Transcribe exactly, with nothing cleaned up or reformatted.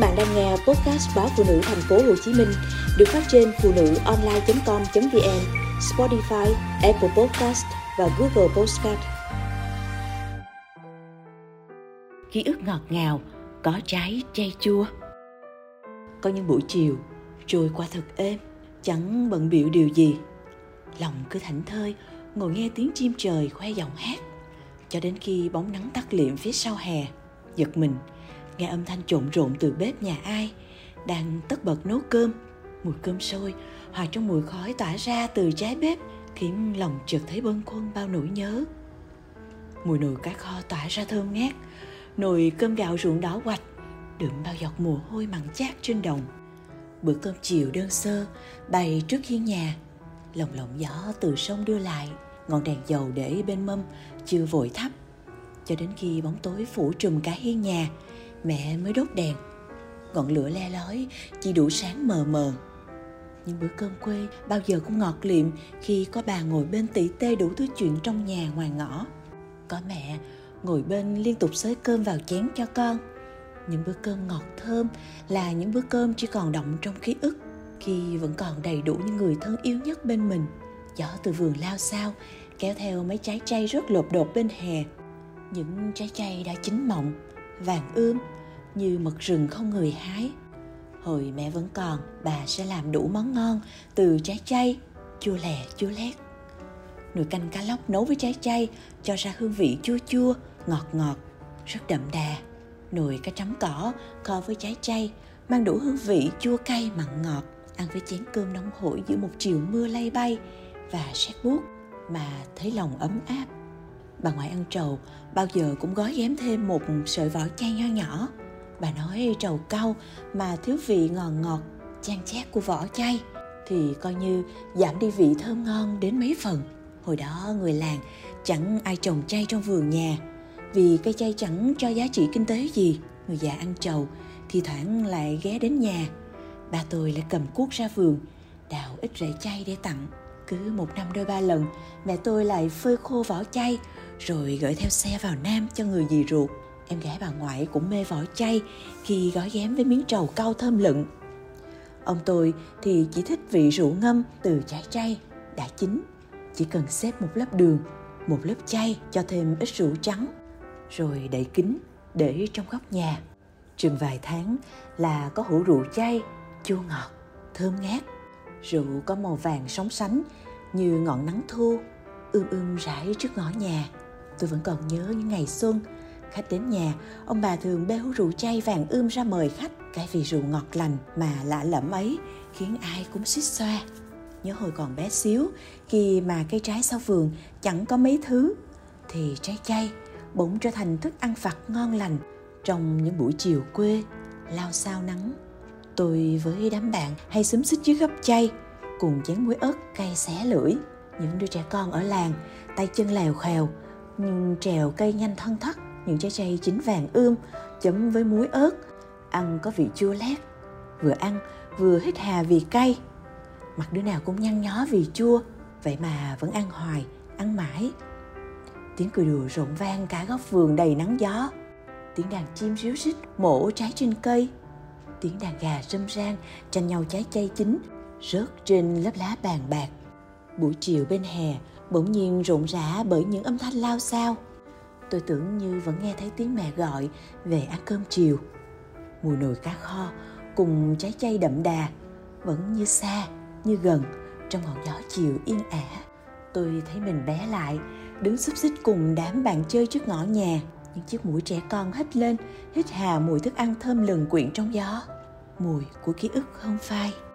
bạn đang nghe podcast báo Phụ Nữ Thành phố Hồ Chí Minh được phát trên phụ nữ online chấm com chấm vn, Spotify, Apple Podcast và Google Podcast. Ký ức ngọt ngào có trái chay chua. Có những buổi chiều trôi qua thật êm, chẳng bận bịu điều gì. Lòng cứ thảnh thơi ngồi nghe tiếng chim trời khoe giọng hát, cho đến khi bóng nắng tắt liệm phía sau hè. Giật mình nghe âm thanh trộn rộn từ bếp nhà ai đang tất bật nấu cơm. Mùi cơm sôi hòa trong mùi khói tỏa ra từ trái bếp, khiến lòng chợt thấy bâng khuâng bao nỗi nhớ. Mùi nồi cá kho tỏa ra thơm ngát, nồi cơm gạo ruộng đỏ quạch đượm bao giọt mồ hôi mặn chát trên đồng. Bữa cơm chiều đơn sơ bày trước hiên nhà, lồng lộng gió từ sông đưa lại, ngọn đèn dầu để bên mâm chưa vội thắp. Cho đến khi bóng tối phủ trùm cả hiên nhà, mẹ mới đốt đèn. Ngọn lửa le lói chỉ đủ sáng mờ mờ. Những bữa cơm quê bao giờ cũng ngọt liệm khi có bà ngồi bên tỉ tê đủ thứ chuyện trong nhà ngoài ngõ. Có mẹ ngồi bên liên tục xới cơm vào chén cho con. Những bữa cơm ngọt thơm là những bữa cơm chỉ còn đọng trong ký ức, khi vẫn còn đầy đủ những người thân yêu nhất bên mình. Gió từ vườn lao xao kéo theo mấy trái chay rớt lộp đột bên hè. Những trái chay đã chín mọng, vàng ươm như mật rừng không người hái. Hồi mẹ vẫn còn, bà sẽ làm đủ món ngon từ trái chay, chua lè chua lét. Nồi canh cá lóc nấu với trái chay cho ra hương vị chua chua, ngọt ngọt, rất đậm đà. Nồi cá chấm cỏ kho với trái chay mang đủ hương vị chua cay mặn ngọt, ăn với chén cơm nóng hổi giữa một chiều mưa lay bay và sét buốt mà thấy lòng ấm áp. Bà ngoại ăn trầu bao giờ cũng gói ghém thêm một sợi vỏ chay nho nhỏ. Bà nói trầu cau mà thiếu vị ngọt ngọt chan chát của vỏ chay thì coi như giảm đi vị thơm ngon đến mấy phần. Hồi đó người làng chẳng ai trồng chay trong vườn nhà, vì cây chay chẳng cho giá trị kinh tế gì. Người già ăn trầu thì thoảng lại ghé đến nhà, bà tôi lại cầm cuốc ra vườn đào ít rễ chay để tặng. Cứ một năm đôi ba lần, mẹ tôi lại phơi khô vỏ chay rồi gửi theo xe vào Nam cho người dì ruột. Em gái bà ngoại cũng mê vỏ chay khi gói ghém với miếng trầu cau thơm lựng. Ông tôi thì chỉ thích vị rượu ngâm từ trái chay đã chín. Chỉ cần xếp một lớp đường, một lớp chay, cho thêm ít rượu trắng, rồi đậy kín để trong góc nhà. Chừng vài tháng là có hũ rượu chay, chua ngọt, thơm ngát. Rượu có màu vàng sóng sánh như ngọn nắng thu, ươm ươm rải trước ngõ nhà. Tôi vẫn còn nhớ những ngày xuân, khách đến nhà, ông bà thường bê hũ rượu chay vàng ươm ra mời khách. Cái vị rượu ngọt lành mà lạ lẫm ấy khiến ai cũng suýt xoa. Nhớ hồi còn bé xíu, khi mà cây trái sau vườn chẳng có mấy thứ, thì trái chay bỗng trở thành thức ăn vặt ngon lành trong những buổi chiều quê lao xao nắng. Tôi với đám bạn hay xúm xít dưới gốc chay, cùng chén muối ớt cay xé lưỡi. Những đứa trẻ con ở làng, tay chân lèo khèo, nhưng trèo cây nhanh thoăn thoắt. Những trái chay chín vàng ươm, chấm với muối ớt, ăn có vị chua lét. Vừa ăn, vừa hít hà vì cay. Mặt đứa nào cũng nhăn nhó vì chua, vậy mà vẫn ăn hoài, ăn mãi. Tiếng cười đùa rộn vang cả góc vườn đầy nắng gió. Tiếng đàn chim ríu rít mổ trái trên cây. Tiếng đàn gà râm ran tranh nhau trái chay chín rớt trên lớp lá bàn bạc. Buổi chiều bên hè bỗng nhiên rộn rã bởi những âm thanh lao xao. Tôi tưởng như vẫn nghe thấy tiếng mẹ gọi về ăn cơm chiều. Mùi nồi cá kho cùng trái chay đậm đà vẫn như xa như gần trong ngọn gió chiều yên ả. Tôi thấy mình bé lại, đứng xúm xít cùng đám bạn chơi trước ngõ nhà. Những chiếc mũi trẻ con hít lên, hít hà mùi thức ăn thơm lừng quyện trong gió. Mùi của ký ức không phai.